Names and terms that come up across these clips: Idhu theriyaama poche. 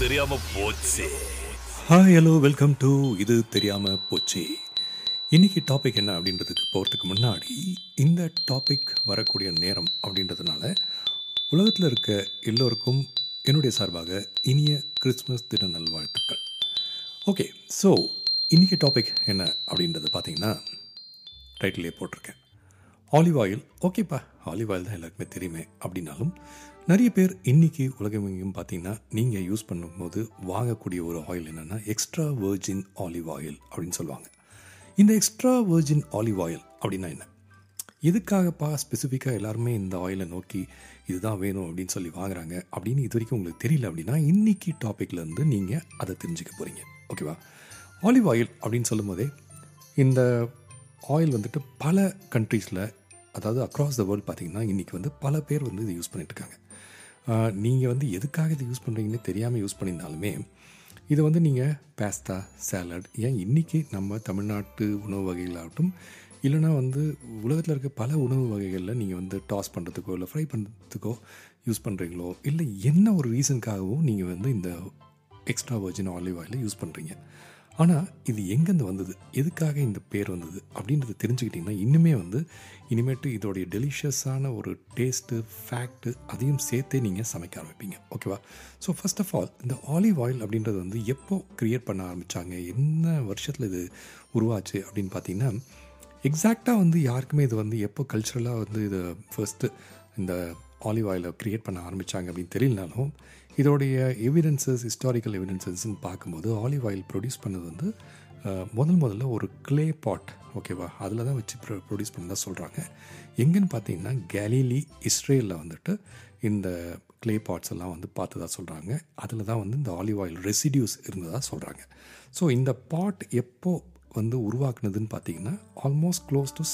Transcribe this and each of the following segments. தெரியாம போச்சு. Hi, hello, welcome to இது தெரியாம போச்சு. இன்னைக்கு டாபிக் என்ன அப்படின்றதுக்கு போகிறதுக்கு முன்னாடி, இந்த டாபிக் வரக்கூடிய நேரம் அப்படின்றதுனால உலகத்தில் இருக்க எல்லோருக்கும் என்னுடைய சார்பாக இனிய கிறிஸ்மஸ் தின நல்வாழ்த்துக்கள். ஓகே, ஸோ இன்றைக்கி டாபிக் என்ன அப்படின்றது பார்த்தீங்கன்னா, டைட்டிலே போட்டிருக்கேன் ஆலிவ் ஆயில். ஓகேப்பா, ஆலிவ் ஆயில் தான் எல்லாருக்குமே தெரியுமே. அப்படின்னாலும் நிறைய பேர் இன்றைக்கி உலகமெங்கும் பார்த்தீங்கன்னா நீங்கள் யூஸ் பண்ணும்போது வாங்கக்கூடிய ஒரு ஆயில் என்னென்னா எக்ஸ்ட்ரா வெர்ஜின் ஆலிவ் ஆயில் அப்படின்னு சொல்லுவாங்க. இந்த எக்ஸ்ட்ரா வெர்ஜின் ஆலிவ் ஆயில் அப்படின்னா என்ன, எதுக்காகப்பா ஸ்பெசிஃபிக்காக எல்லாருமே இந்த ஆயிலை நோக்கி இதுதான் வேணும் அப்படின்னு சொல்லி வாங்குறாங்க அப்படின்னு இது வரைக்கும் உங்களுக்கு தெரியல அப்படின்னா இன்றைக்கி டாப்பிக்லேருந்து நீங்கள் அதை தெரிஞ்சுக்க போகிறீங்க. ஓகேவா, ஆலிவ் ஆயில் அப்படின்னு சொல்லும் போதே இந்த ஆயில் வந்துட்டு பல கண்ட்ரீஸில், அதாவது அக்ராஸ் த வேர்ல்டு பார்த்திங்கன்னா இன்றைக்கி வந்து பல பேர் வந்து இது யூஸ் பண்ணிட்டுருக்காங்க. நீங்கள் வந்து எதுக்காக இது யூஸ் பண்ணுறீங்கன்னு தெரியாமல் யூஸ் பண்ணியிருந்தாலுமே இதை வந்து நீங்கள் பாஸ்தா, சாலட், ஏன் இன்றைக்கி நம்ம தமிழ்நாட்டு உணவு வகைகளாகட்டும், இல்லைனா வந்து உலகத்தில் இருக்க பல உணவு வகைகளில் நீங்கள் வந்து டாஸ் பண்ணுறதுக்கோ இல்லை ஃப்ரை பண்ணுறதுக்கோ யூஸ் பண்ணுறீங்களோ, இல்லை என்ன ஒரு ரீசனுக்காகவும் நீங்கள் வந்து இந்த extra virgin olive oil use பண்ணுறீங்க. ஆனால் இது எங்கேருந்து வந்தது, எதுக்காக இந்த பேர் வந்தது அப்படின்றது தெரிஞ்சுக்கிட்டிங்கன்னா இனிமேட்டு இதோடைய டெலிஷியஸான ஒரு டேஸ்ட்டு, ஃபேக்ட்டு அதையும் சேர்த்தே நீங்கள் சமைக்க ஆரம்பிப்பீங்க. ஓகேவா, ஸோ ஃபர்ஸ்ட் ஆஃப் ஆல் இந்த ஆலிவ் ஆயில் அப்படின்றது வந்து எப்போது க்ரியேட் பண்ண ஆரம்பித்தாங்க, என்ன வருஷத்தில் இது உருவாச்சு அப்படின்னு பார்த்திங்கன்னா எக்ஸாக்டாக வந்து யாருக்குமே இது வந்து எப்போ கல்ச்சுரலாக வந்து இது ஃபர்ஸ்ட்டு இந்த ஆலிவ் ஆயிலை க்ரியேட் பண்ண ஆரம்பித்தாங்க அப்படின்னு தெரியலனாலும் இதோடைய எவிடன்சஸ், ஹிஸ்டாரிக்கல் எவிடன்சஸ்ன்னு பார்க்கும்போது ஆலிவ் ஆயில் ப்ரொடியூஸ் பண்ணது வந்து முதல்ல ஒரு கிளே பாட். ஓகேவா, அதில் தான் வச்சு ப்ரொடியூஸ் பண்ணதாக சொல்கிறாங்க. எங்கன்னு பார்த்தீங்கன்னா கேலிலி, இஸ்ரேலில் வந்துட்டு இந்த கிளே பாட்ஸ் எல்லாம் வந்து பார்த்ததாக சொல்கிறாங்க. அதில் தான் வந்து இந்த ஆலிவ் ஆயில் ரெசிடியூஸ் இருந்ததாக சொல்கிறாங்க. ஸோ இந்த பாட் எப்போது வந்து உருவாக்குனதுன்னு பார்த்தீங்கன்னா almost close to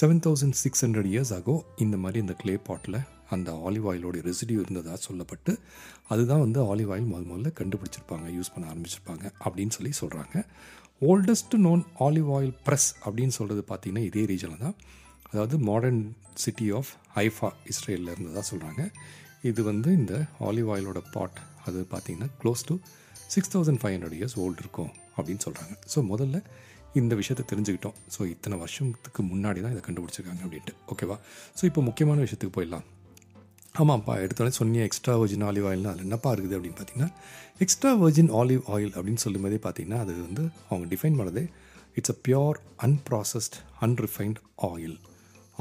7,600 years ago இந்த மாதிரி இந்த கிளே பாட்டில் அந்த ஆலிவ் ஆயிலோடைய ரெசிடியூ இருந்ததாக சொல்லப்பட்டு அதுதான் வந்து ஆலிவ் ஆயில் முதல்ல கண்டுபிடிச்சிருப்பாங்க, யூஸ் பண்ண ஆரம்பிச்சிருப்பாங்க அப்படின்னு சொல்லி சொல்கிறாங்க. Oldest known olive oil press அப்படின்னு சொல்கிறது பார்த்திங்கன்னா இதே ரீஜனில் தான், அதாவது மாடர்ன் சிட்டி ஆஃப் ஹைஃபா, இஸ்ரேலில் இருந்ததாக சொல்கிறாங்க. இது வந்து இந்த ஆலிவ் ஆயிலோட பாட் அது பார்த்திங்கன்னா க்ளோஸ் டு 6,500 இயர்ஸ் ஓல்டு இருக்கும் அப்படின்னு சொல்கிறாங்க. ஸோ முதல்ல இந்த விஷயத்தை தெரிஞ்சுக்கிட்டோம். ஸோ இத்தனை வருஷத்துக்கு முன்னாடி தான் இதை கண்டுபிடிச்சிருக்காங்க அப்படின்ட்டு. ஓகேவா, ஸோ இப்போ முக்கியமான விஷயத்துக்கு போயிடலாம். ஆமாம்ப்பா, எடுத்தோடனே சொன்னியே எக்ஸ்ட்ரா வெர்ஜின் ஆலிவ் ஆயில்னால் அது என்னப்பா இருக்குது அப்படின்னு பார்த்தீங்கன்னா எக்ஸ்ட்ரா வெர்ஜின் ஆலிவ் ஆயில் அப்படின்னு சொல்லும்போதே பார்த்தீங்கன்னா அது வந்து அவங்க டிஃபைன் பண்ணதே it's a pure unprocessed unrefined oil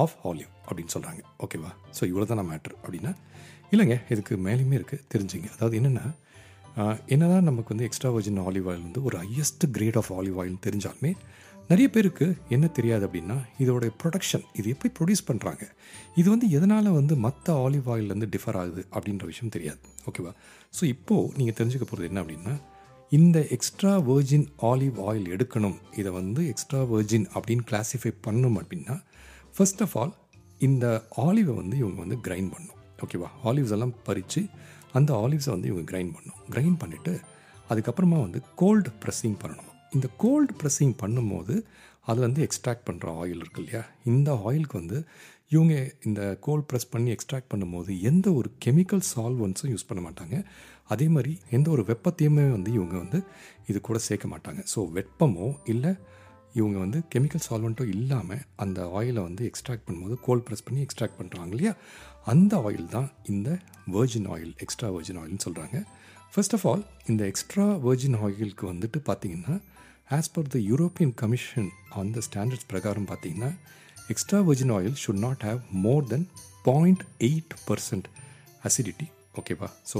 of olive அப்படின்னு சொல்கிறாங்க. ஓகேவா, ஸோ இவ்வளோ தான் நான் மேட்ரு அப்படின்னா இல்லைங்க, இதுக்கு மேலேயுமே இருக்குது தெரிஞ்சுங்க. அதாவது என்னென்னா, என்னதான் நமக்கு வந்து எக்ஸ்ட்ரா வெர்ஜின் ஆலிவ் ஆயில் வந்து ஒரு ஹையஸ்ட் கிரேட் ஆஃப் ஆலிவ் ஆயில்னு தெரிஞ்சாலுமே நிறைய பேருக்கு என்ன தெரியாது அப்படின்னா இதோடைய ப்ரொடக்ஷன், இது எப்படி ப்ரொடியூஸ் பண்ணுறாங்க, இது வந்து எதனால் வந்து மற்ற ஆலிவ் ஆயிலேருந்து டிஃபர் ஆகுது அப்படின்ற விஷயம் தெரியாது. ஓகேவா, ஸோ இப்போது நீங்கள் தெரிஞ்சுக்க போகிறது என்ன அப்படின்னா இந்த எக்ஸ்ட்ரா வெர்ஜின் ஆலிவ் ஆயில் எடுக்கணும், இதை வந்து எக்ஸ்ட்ரா வெர்ஜின் அப்படின்னு கிளாஸிஃபை பண்ணணும் அப்படின்னா ஃபர்ஸ்ட் ஆஃப் ஆல் இந்த ஆலிவை வந்து இவங்க வந்து கிரைண்ட் பண்ணணும். ஓகேவா, ஆலிவ்ஸ் எல்லாம் பறித்து அந்த ஆலிவ்ஸை வந்து இவங்க கிரைண்ட் பண்ணணும். கிரைண்ட் பண்ணிவிட்டு அதுக்கப்புறமா வந்து கோல்டு ப்ரெஸ்ஸிங் பண்ணணும். இந்த கோல்டு ப்ரெஸ்ஸிங் பண்ணும்போது அது வந்து எக்ஸ்ட்ராக்ட் பண்ணுற ஆயில் இருக்குது இல்லையா, இந்த ஆயிலுக்கு வந்து இவங்க இந்த கோல்டு ப்ரெஸ் பண்ணி எக்ஸ்ட்ராக்ட் பண்ணும்போது எந்த ஒரு கெமிக்கல் சால்வன்ஸும் யூஸ் பண்ண மாட்டாங்க. அதே மாதிரி எந்த ஒரு வெப்பத்தையுமே வந்து இவங்க வந்து இது கூட சேர்க்க மாட்டாங்க. ஸோ வெப்பமோ இல்லை இவங்க வந்து கெமிக்கல் சால்வெண்ட்டோ இல்லாமல் அந்த ஆயிலை வந்து எக்ஸ்ட்ராக்ட் பண்ணும்போது கோல்டு ப்ரெஸ் பண்ணி எக்ஸ்ட்ராக்ட் பண்ணுறாங்க இல்லையா, அந்த ஆயில் தான் இந்த வெர்ஜின் ஆயில், எக்ஸ்ட்ரா வெர்ஜின் ஆயில்னு சொல்கிறாங்க. ஃபர்ஸ்ட் ஆஃப் ஆல் இந்த எக்ஸ்ட்ரா வெர்ஜின் ஆயிலுக்கு வந்துட்டு பார்த்திங்கன்னா as per the European commission on the standards பிரகாரம் பார்த்திங்கன்னா extra virgin oil should not have more than 0.8% acidity. ஓகேவா, ஸோ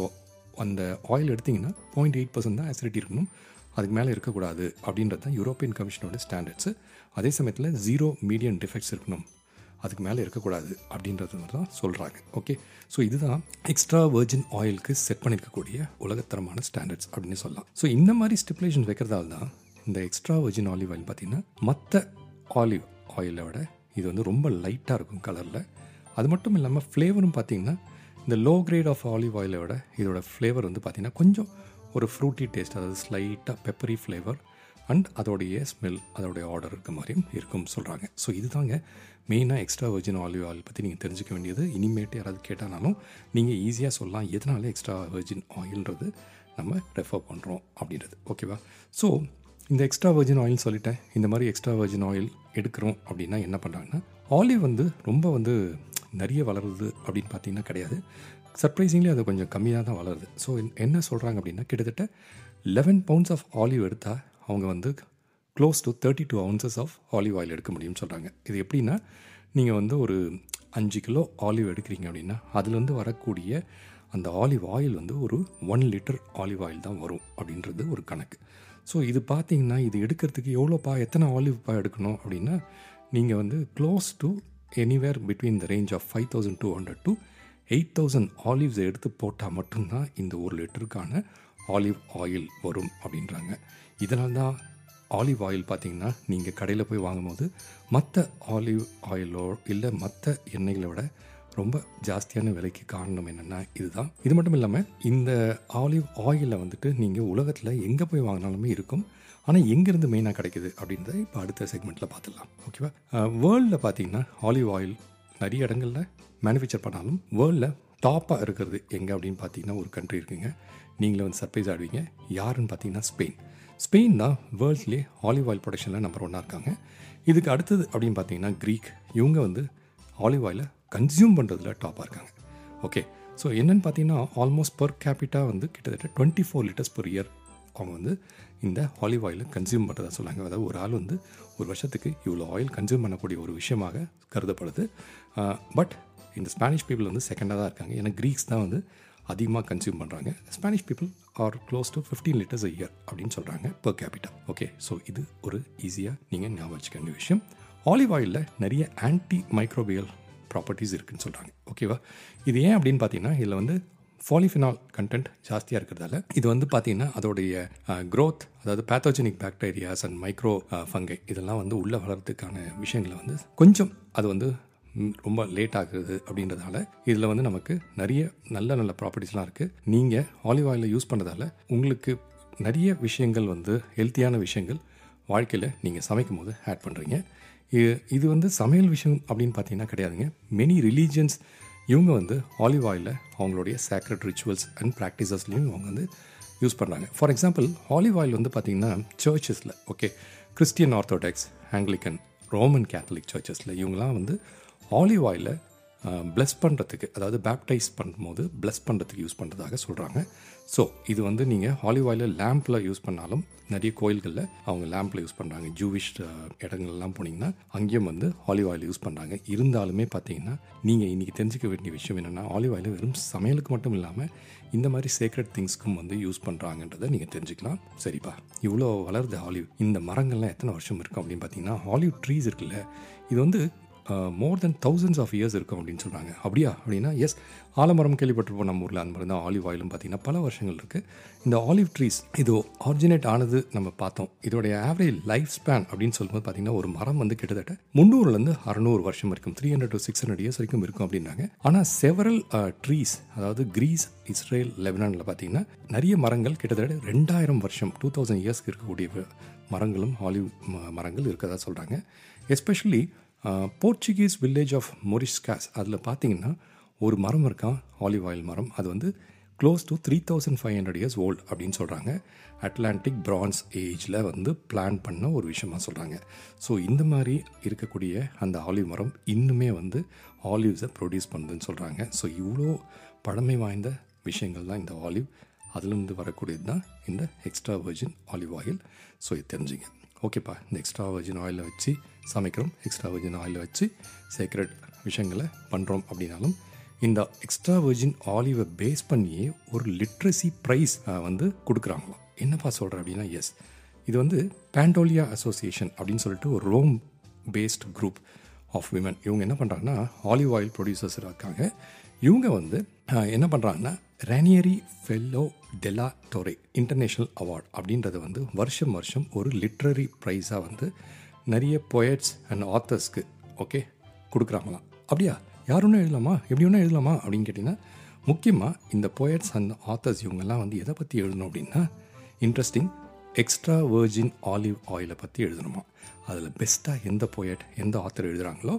அந்த ஆயில் எடுத்திங்கன்னா 0.8% தான் அசிடிட்டி இருக்கணும், அதுக்கு மேலே இருக்கக்கூடாது அப்படின்றது தான் யூரோப்பியன் கமிஷனோட ஸ்டாண்டர்ட்ஸு. அதே சமயத்தில் 0 மீடியன் டிஃபெக்ட்ஸ் இருக்கணும், அதுக்கு மேலே இருக்கக்கூடாது அப்படின்றது தான் சொல்கிறாங்க. ஓகே, ஸோ இதுதான் எக்ஸ்ட்ரா வெர்ஜின் ஆயிலுக்கு செட் பண்ணியிருக்கக்கூடிய உலகத்தரமான ஸ்டாண்டர்ட்ஸ் அப்படின்னு சொல்லலாம். ஸோ இந்த மாதிரி ஸ்டிப்புலேஷன் வைக்கிறதால தான் இந்த எக்ஸ்ட்ரா வெர்ஜின் ஆலிவ் ஆயில் பார்த்திங்கன்னா மற்ற ஆலிவ் ஆயிலை விட இது வந்து ரொம்ப லைட்டாக இருக்கும் கலரில். அது மட்டும் இல்லாமல் ஃப்ளேவரும் பார்த்திங்கன்னா இந்த லோ கிரேட் ஆஃப் ஆலிவ் ஆயிலை விட இதோட ஃப்ளேவர் வந்து பார்த்திங்கன்னா கொஞ்சம் ஒரு ஃப்ரூட்டி டேஸ்ட், அதாவது ஸ்லைட்டாக பெப்பரி ஃப்ளேவர், அண்ட் அதோடைய ஸ்மெல் அதோடைய ஆர்டர் இருக்க மாதிரியும் இருக்கும் சொல்கிறாங்க. ஸோ இது தாங்க மெயினாக எக்ஸ்ட்ரா வெர்ஜின் ஆலிவ் ஆயில் பற்றி நீங்கள் தெரிஞ்சுக்க வேண்டியது. இனிமேட்டு யாராவது கேட்டாலும் நீங்கள் ஈஸியாக சொல்லலாம் எதனால எக்ஸ்ட்ரா வெர்ஜின் ஆயில்ன்றது நம்ம ரெஃபர் பண்ணுறோம் அப்படின்றது. ஓகேவா? ஸோ இந்த எக்ஸ்ட்ரா வெர்ஜின் ஆயில்னு சொல்லிட்டேன். இந்த மாதிரி எக்ஸ்ட்ரா வெர்ஜின் ஆயில் எடுக்கிறோம் அப்படின்னா என்ன பண்ணுறாங்கன்னா, ஆலிவ் வந்து ரொம்ப வந்து நிறைய வளருது அப்படின்னு பார்த்தீங்கன்னா கிடையாது. சர்ப்ரைசிங்லி அது கொஞ்சம் கம்மியாக தான் வளருது. ஸோ என்ன சொல்கிறாங்க அப்படின்னா, கிட்டத்தட்ட 11 பவுண்ட்ஸ் ஆஃப் ஆலிவ் எடுத்தால் அவங்க வந்து close to 32 ounces of olive oil எடுக்க முடியும்னு சொல்கிறாங்க. இது எப்படின்னா, நீங்கள் வந்து ஒரு 5 கிலோ ஆலிவ் எடுக்கிறீங்க அப்படின்னா அதுலேருந்து வரக்கூடிய அந்த ஆலிவ் ஆயில் வந்து ஒரு 1 லிட்டர் ஆலிவ் ஆயில் தான் வரும் அப்படின்றது ஒரு கணக்கு. ஸோ இது பார்த்திங்கன்னா, இது எடுக்கிறதுக்கு எவ்வளோப்பா எத்தனை ஆலிவ்ப்பா எடுக்கணும் அப்படின்னா, நீங்கள் வந்து close to anywhere between the range of 5,200 to 8,000 ஆலிவ்ஸை எடுத்து போட்டால் மட்டும்தான் இந்த 1 லிட்டருக்கான ஆலிவ் ஆயில் வரும் அப்படின்றாங்க. இதனால் தான் ஆலிவ் ஆயில் பார்த்திங்கன்னா நீங்கள் கடையில் போய் வாங்கும்போது மற்ற ஆலிவ் ஆயிலோ இல்லை மற்ற எண்ணெய்களை விட ரொம்ப ஜாஸ்தியான விலைக்கு காரணம் என்னென்னா இதுதான். இது மட்டும் இல்லாமல் இந்த ஆலிவ் ஆயிலை வந்துட்டு நீங்கள் உலகத்தில் எங்கே போய் வாங்கினாலுமே இருக்கும். ஆனால் எங்கேருந்து மெயினாக கிடைக்குது அப்படின்றத இப்போ அடுத்த செக்மெண்ட்டில் பார்த்துடலாம். ஓகேவா? வேர்ல்டில் பார்த்திங்கன்னா ஆலிவ் ஆயில் நிறைய இடங்களில் மேனுஃபேக்சர் பண்ணாலும் வேர்ல்டில் டாப்பாக இருக்கிறது எங்கே அப்படின்னு பார்த்தீங்கன்னா ஒரு கண்ட்ரி இருக்குங்க. நீங்களே வந்து சர்ப்ரைஸ் ஆடுவீங்க. யாருன்னு பார்த்தீங்கன்னா ஸ்பெயின். ஸ்பெயின் தான் வேர்ல்ட்லேயே ஆலிவ் ஆயில் ப்ரொடக்ஷனில் நம்பர் 1 இருக்காங்க. இதுக்கு அடுத்தது அப்படின்னு பார்த்தீங்கன்னா க்ரீக். இவங்க வந்து ஆலிவ் ஆயிலை கன்சியூம் பண்ணுறதுல டாப்பாக இருக்காங்க. ஓகே. ஸோ என்னென்னு பார்த்தீங்கன்னா ஆல்மோஸ்ட் பர் கேபிட்டா வந்து கிட்டத்தட்ட 24 liters per year அவங்க வந்து இந்த ஆலிவ் ஆயிலை கன்சியூம் பண்ணுறதா சொன்னாங்க. அதாவது ஒரு ஆள் வந்து ஒரு வருஷத்துக்கு இவ்வளோ ஆயில் கன்சியூம் பண்ணக்கூடிய ஒரு விஷயமாக கருதப்படுது. பட் இந்த ஸ்பானிஷ் பீப்புள் வந்து செகண்டாக தான் இருக்காங்க. ஏன்னா க்ரீக்ஸ் தான் வந்து அதிகமாக கன்சியூம் பண்ணுறாங்க. Spanish people are close to 15 liters a year அப்படின்னு சொல்கிறாங்க பர் கேபிட்டா. ஓகே. ஸோ இது ஒரு ஈஸியாக நீங்கள் ஞாபகம் வச்சுக்க வேண்டிய விஷயம். ஆலிவ் ஆயிலில் நிறைய ஆன்டி மைக்ரோபியல் ப்ராப்பர்ட்டிஸ் இருக்குதுன்னு சொல்கிறாங்க. ஓகேவா? இது ஏன் அப்படின்னு பார்த்தீங்கன்னா, இதில் வந்து ஃபாலிஃபினால் கண்டென்ட் ஜாஸ்தியாக இருக்கிறதால இது வந்து பார்த்திங்கன்னா அதோடைய க்ரோத், அதாவது pathogenic bacterias and micro fungi இதெல்லாம் வந்து உள்ளே வளர்கிறதுக்கான விஷயங்களை வந்து கொஞ்சம் அது வந்து ரொம்ப லேட் ஆகுது அப்படின்றதால இதில் வந்து நமக்கு நிறைய நல்ல நல்ல ப்ராப்பர்ட்டிஸ்லாம் இருக்குது. நீங்கள் ஆலிவ் ஆயிலில் யூஸ் பண்ணுறதால உங்களுக்கு நிறைய விஷயங்கள் வந்து ஹெல்த்தியான விஷயங்கள் வாழ்க்கையில் நீங்கள் சமைக்கும் போது ஆட் பண்ணுறீங்க. இது வந்து சமையல் விஷயம் அப்படின்னு பார்த்தீங்கன்னா கிடையாதுங்க. மெனி ரிலீஜியன்ஸ் இவங்க வந்து ஆலிவ் ஆயிலில் அவங்களுடைய சேக்ரட் ரிச்சுவல்ஸ் அண்ட் ப்ராக்டிசஸ்லையும் அவங்க வந்து யூஸ் பண்ணுறாங்க. ஃபார் எக்ஸாம்பிள் ஆலிவ் ஆயில் வந்து பார்த்திங்கன்னா சர்ச்சஸில், okay, Christian Orthodox, Anglican, Roman Catholic சர்ச்சஸில் இவங்களாம் வந்து ஆலிவ் ஆயிலில் ப்ளஸ் பண்ணுறதுக்கு, அதாவது பேப்டைஸ் பண்ணும்போது ப்ளஸ் பண்ணுறதுக்கு யூஸ் பண்ணுறதாக சொல்கிறாங்க. ஸோ இது வந்து நீங்கள் ஆலிவ் ஆயிலில் லேம்பில் யூஸ் பண்ணாலும் நிறைய கோயில்களில் அவங்க லேம்பில் யூஸ் பண்ணுறாங்க. ஜூவிஷ் இடங்கள்லாம் போனீங்கன்னா அங்கேயும் வந்து ஆலிவ் ஆயில் யூஸ் பண்ணுறாங்க. இருந்தாலுமே பார்த்தீங்கன்னா நீங்கள் இன்றைக்கி தெரிஞ்சிக்க வேண்டிய விஷயம் என்னென்னா, ஆலிவ் ஆயில் வெறும் சமையலுக்கு மட்டும் இல்லாமல் இந்த மாதிரி சேக்ரெட் திங்ஸ்க்கும் வந்து யூஸ் பண்ணுறாங்கன்றதை நீங்கள் தெரிஞ்சுக்கலாம். சரிப்பா, இவ்வளோ வளருது ஆலிவ். இந்த மரங்கள்லாம் எத்தனை வருஷம் இருக்கும் அப்படின்னு பார்த்தீங்கன்னா, ஆலிவ் ட்ரீஸ் இருக்குல்ல, இது வந்து more than thousands of years இருக்கும் அப்படின்னு சொல்கிறாங்க. அப்படியா அப்படின்னா, எஸ், ஆலமரம் கேள்விப்பட்டிருப்போம் நம்ம ஊரில். அந்த மாதிரி தான் ஆலிவ் ஆயிலும் பார்த்திங்கன்னா பல வருஷங்கள் இருக்குது. இந்த ஆலிவ் ட்ரீஸ் இது ஆரிஜினேட் ஆனது நம்ம பார்த்தோம். இதோடைய ஆவரேஜ் லைஃப் ஸ்பேன் அப்படின்னு சொல்லும்போது பார்த்திங்கன்னா ஒரு மரம் வந்து கிட்டத்தட்ட 300 to 600 இருக்கும், 300 to 600 years வரைக்கும் இருக்கும் அப்படின்னாங்க. ஆனால் செவரல் ட்ரீஸ், அதாவது கிரீஸ், இஸ்ரேல், லெபனானில் பார்த்திங்கன்னா நிறைய மரங்கள் கிட்டத்தட்ட 2000 வருஷம் 2000 yearsக்கு இருக்கக்கூடிய மரங்களும் ஆலிவ் மரங்கள் இருக்கிறதா சொல்கிறாங்க. Especially Portuguese village of Mouriscas, அதில் பார்த்தீங்கன்னா ஒரு மரம் இருக்கான், ஆலிவ் ஆயில் மரம். அது வந்து க்ளோஸ் டு 3,500 years ஓல்டு அப்படின்னு சொல்கிறாங்க. அட்லாண்டிக் பிரான்ஸ் ஏஜில் வந்து பிளான் பண்ண ஒரு விஷயமாக சொல்கிறாங்க. ஸோ இந்த மாதிரி இருக்கக்கூடிய அந்த ஆலிவ் மரம் இன்னுமே வந்து ஆலிவ்ஸை ப்ரொடியூஸ் பண்ணுதுன்னு சொல்கிறாங்க. ஸோ இவ்வளோ பழமை வாய்ந்த விஷயங்கள் தான் இந்த ஆலிவ். அதுலேருந்து வரக்கூடியது தான் இந்த extra virgin olive oil. So இது தெரிஞ்சுங்க. ஓகேப்பா, இந்த எக்ஸ்ட்ரா வெர்ஜின் ஆயிலை வச்சு சமைக்கிறோம், எக்ஸ்ட்ரா வெர்ஜின் ஆயிலை வச்சு சேக்ரெட் விஷயங்களை பண்ணுறோம் அப்படின்னாலும் இந்த எக்ஸ்ட்ரா வெர்ஜின் ஆலிவை பேஸ் பண்ணியே ஒரு லிட்ரஸி ப்ரைஸ் வந்து கொடுக்குறாங்களாம். என்னப்பா சொல்கிறேன் அப்படின்னா, எஸ், இது வந்து பேண்டோலியா அசோசியேஷன் அப்படின்னு சொல்லிட்டு ஒரு Rome based group of women. இவங்க என்ன பண்ணுறாங்கன்னா, ஆலிவ் ஆயில் ப்ரொடியூசர்ஸ் இருக்காங்க. இவங்க வந்து என்ன பண்ணுறாங்கன்னா, Ranieri Filo della Torre International award அப்படின்றது வந்து வருஷம் வருஷம் ஒரு லிட்ரரி ப்ரைஸாக வந்து நிறைய போயட்ஸ் அண்ட் ஆத்தர்ஸ்க்கு, ஓகே, கொடுக்குறாங்களாம். அப்படியா, யாருன்னு எழுதலாமா, எப்படி ஒன்றும் எழுதலாமா அப்படின்னு கேட்டிங்கன்னா, முக்கியமாக இந்த போயட்ஸ் அண்ட் ஆத்தர்ஸ் இவங்கெல்லாம் வந்து எதை பற்றி எழுதணும் அப்படின்னா, இன்ட்ரெஸ்டிங் எக்ஸ்ட்ரா வெர்ஜின் ஆலிவ் ஆயிலை பற்றி எழுதணுமா. அதில் பெஸ்ட்டாக எந்த போயட் எந்த ஆத்தர் எழுதுகிறாங்களோ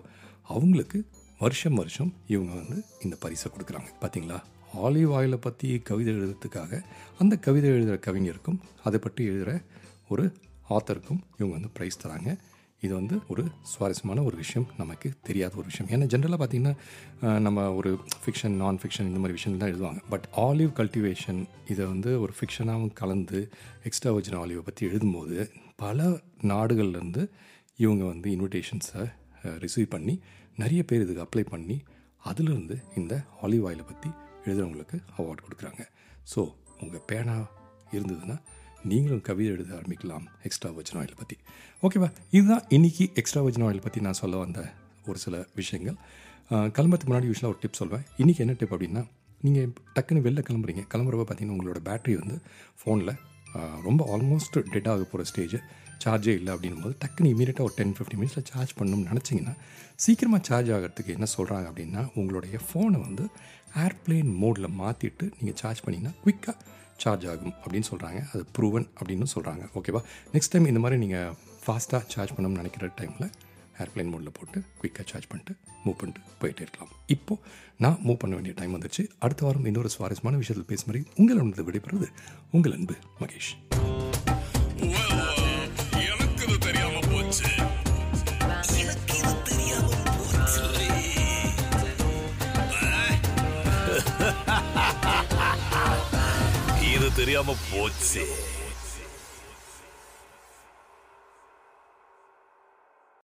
அவங்களுக்கு வருஷம் வருஷம் இவங்க வந்து இந்த பரிசை கொடுக்குறாங்க. பார்த்திங்களா, ஆலிவ் ஆயிலை பற்றி கவிதை எழுதுறதுக்காக அந்த கவிதை எழுதுகிற கவிஞருக்கும் அதை பற்றி எழுதுகிற ஒரு ஆத்தருக்கும் இவங்க வந்து ப்ரைஸ் தராங்க. இது வந்து ஒரு சுவாரஸ்யமான ஒரு விஷயம், நமக்கு தெரியாத ஒரு விஷயம். ஏன்னா ஜென்ரலாக பார்த்திங்கன்னா நம்ம ஒரு ஃபிக்ஷன் நான் ஃபிக்ஷன் இந்த மாதிரி விஷயம் தான் எழுதுவாங்க. பட் ஆலிவ் கல்டிவேஷன் இதை வந்து ஒரு ஃபிக்ஷனாகவும் கலந்து எக்ஸ்ட்ரா வெர்ஜின் ஆலிவை பற்றி எழுதும்போது பல நாடுகள்லேருந்து இவங்க வந்து இன்விடேஷன்ஸை ரிசீவ் பண்ணி நிறைய பேர் இதுக்கு அப்ளை பண்ணி அதிலிருந்து இந்த ஆலிவ் ஆயிலை பற்றி எழுதுகிறவங்களுக்கு அவார்டு கொடுக்குறாங்க. ஸோ உங்கள் பேனா இருந்ததுன்னா நீங்களும் கவிதை எழுத ஆரம்பிக்கலாம் எக்ஸ்ட்ரா வெர்ஜின் ஆயில் பற்றி. ஓகேவா, இதுதான் இன்றைக்கி எக்ஸ்ட்ரா வெர்ஜின் ஆயில் பற்றி நான் சொல்ல வந்த ஒரு சில விஷயங்கள். கிளம்புறதுக்கு முன்னாடி யூஸ்வலாக ஒரு டிப் சொல்வேன். இன்றைக்கி என்ன டிப் அப்படின்னா, நீங்கள் டக்குன்னு வெளில கிளம்புறீங்க. கிளம்புறப்ப பார்த்திங்கன்னா உங்களோட பேட்ரி வந்து ஃபோனில் ரொம்ப ஆல்மோஸ்ட் டெட் ஆக போகிற ஸ்டேஜ், சார்ஜே இல்லை அப்படின்னும் போது டக்குன்னு இமீடியட்டாக ஒரு 10-15 minutes சார்ஜ் பண்ணணும்னு நினச்சிங்கன்னா சீக்கிரமாக சார்ஜ் ஆகிறதுக்கு என்ன சொல்கிறாங்க அப்படின்னா, உங்களுடைய ஃபோனை வந்து ஏர்ப்ளேன் மோடில் மாற்றிட்டு நீங்கள் சார்ஜ் பண்ணிங்கன்னா குவிக்காக சார்ஜ் ஆகும் அப்படின்னு சொல்கிறாங்க. அது ப்ரூவன் அப்படின்னு சொல்கிறாங்க. ஓகேவா, நெக்ஸ்ட் டைம் இந்த மாதிரி நீங்கள் ஃபாஸ்ட்டாக சார்ஜ் பண்ணணும்னு நினைக்கிற டைமில் ஏர்ப்ளேன் மோடில் போட்டு குயிக்காக சார்ஜ் பண்ணிட்டு மூவ் பண்ணிட்டு போயிட்டே இருக்கலாம். இப்போது நான் மூவ் பண்ண வேண்டிய டைம் வந்துச்சு. அடுத்த வாரம் இன்னொரு சுவாரஸ்யமான விஷயத்தில் பேசும் மாதிரி உங்களோட விடைபெறுவது உங்கள் அன்பு மகேஷ். தெரியாம போச்சு.